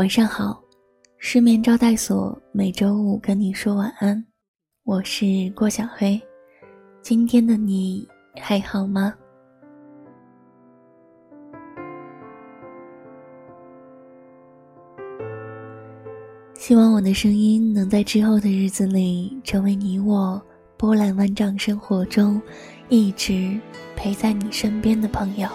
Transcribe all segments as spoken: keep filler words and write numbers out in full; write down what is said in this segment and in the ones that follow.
晚上好，失眠招待所每周五跟你说晚安，我是郭小黑。今天的你还好吗？希望我的声音能在之后的日子里成为你我波澜万丈生活中一直陪在你身边的朋友。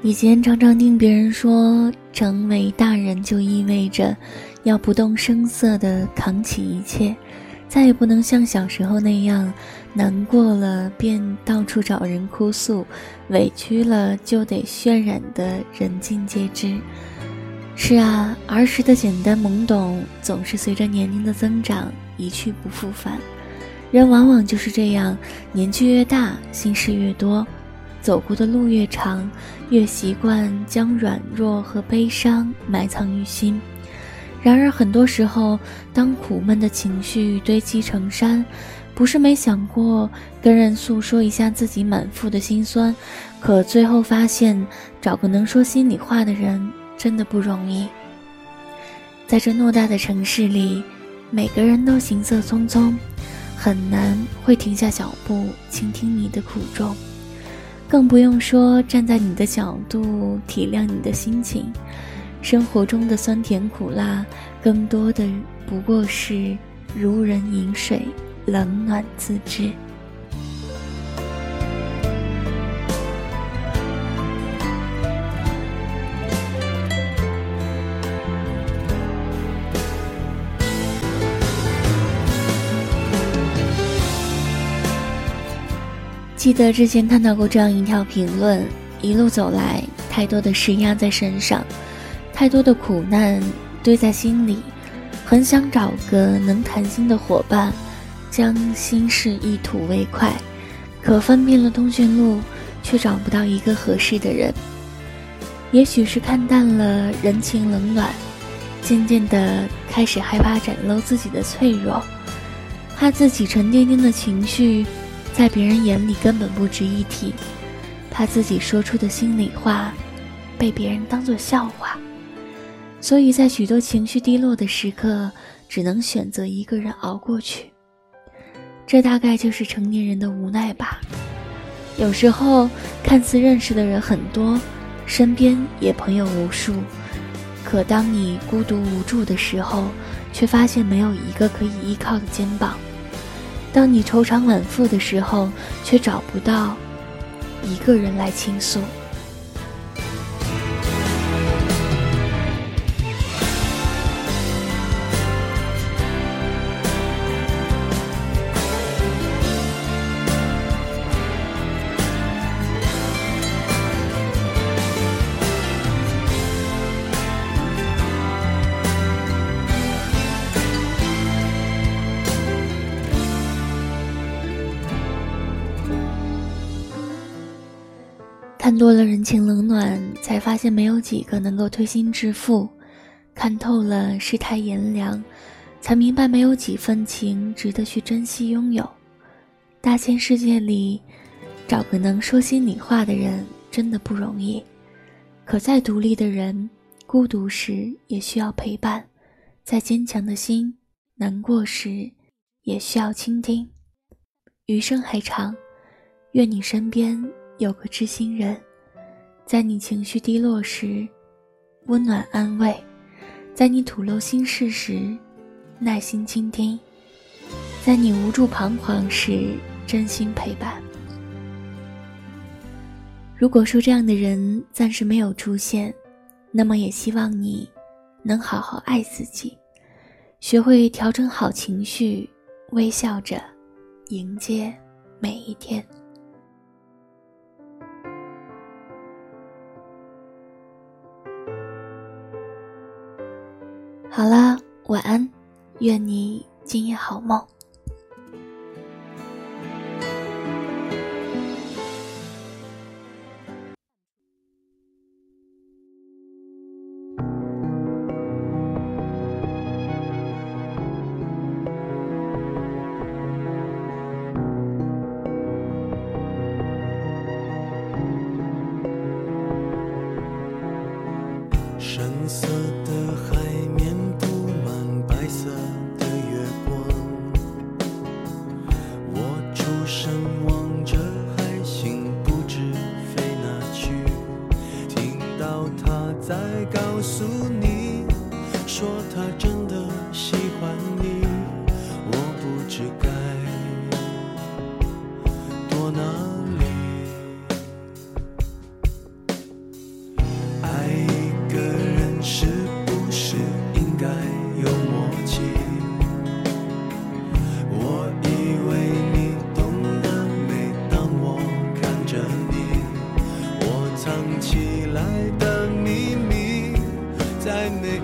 以前常常听别人说，成为大人就意味着要不动声色地扛起一切，再也不能像小时候那样，难过了便到处找人哭诉，委屈了就得渲染得人尽皆知。是啊，儿时的简单懵懂总是随着年龄的增长一去不复返，人往往就是这样，年纪越大，心事越多，走过的路越长，越习惯将软弱和悲伤埋藏于心。然而很多时候，当苦闷的情绪堆积成山，不是没想过跟人诉说一下自己满腹的心酸，可最后发现找个能说心里话的人真的不容易。在这偌大的城市里，每个人都行色匆匆，很难会停下脚步倾听你的苦衷，更不用说站在你的角度体谅你的心情。生活中的酸甜苦辣，更多的不过是如人饮水，冷暖自知。记得之前看到过这样一条评论，一路走来，太多的事压在身上，太多的苦难堆在心里，很想找个能谈心的伙伴，将心事一吐为快，可翻遍了通讯录，却找不到一个合适的人。也许是看淡了人情冷暖，渐渐的开始害怕展露自己的脆弱，怕自己沉甸甸的情绪在别人眼里根本不值一提，怕自己说出的心里话被别人当作笑话，所以在许多情绪低落的时刻，只能选择一个人熬过去。这大概就是成年人的无奈吧。有时候看似认识的人很多，身边也朋友无数，可当你孤独无助的时候，却发现没有一个可以依靠的肩膀。当你愁肠满腹的时候，却找不到一个人来倾诉。看多了人情冷暖，才发现没有几个能够推心置腹；看透了世态炎凉，才明白没有几份情值得去珍惜拥有。大千世界里，找个能说心里话的人真的不容易。可再独立的人，孤独时也需要陪伴；再坚强的心，难过时也需要倾听。余生还长，愿你身边有个知心人，在你情绪低落时温暖安慰，在你吐露心事时耐心倾听，在你无助彷徨时真心陪伴。如果说这样的人暂时没有出现，那么也希望你能好好爱自己，学会调整好情绪，微笑着迎接每一天。好了，晚安，愿你今夜好梦。色的海面布满白色的月光，我出神望着海星不知飞哪去，听到他在告诉你，说他真的喜欢你，我不知该躲哪。给你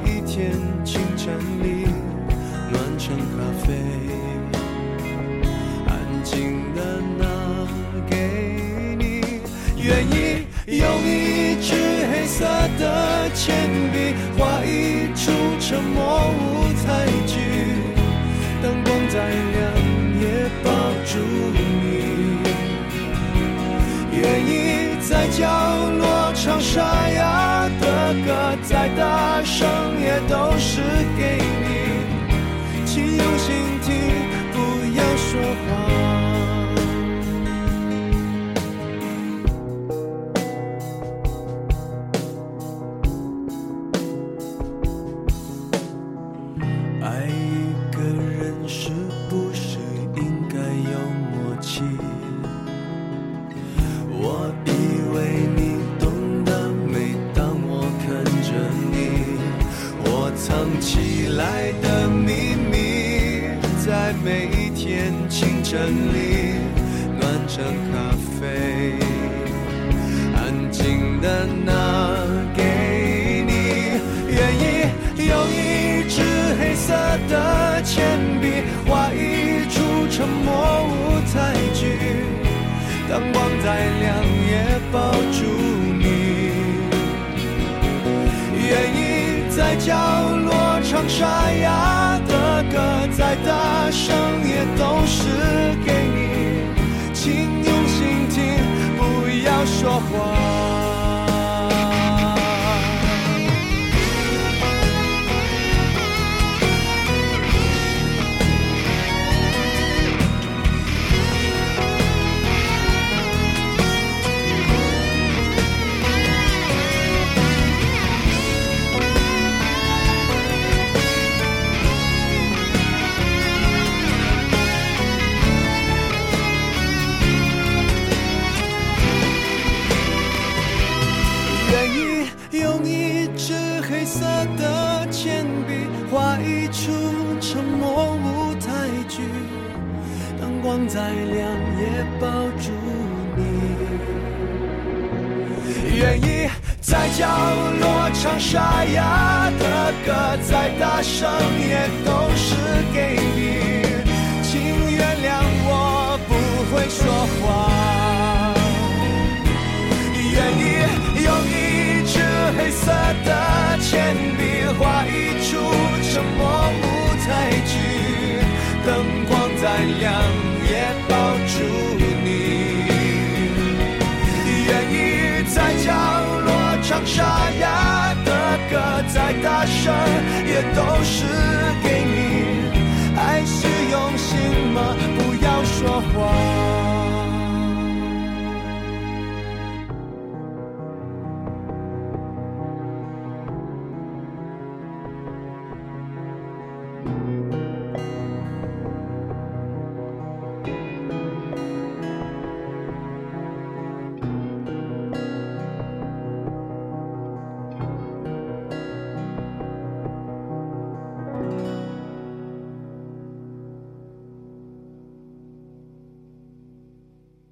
爱是用心吗？不要说谎。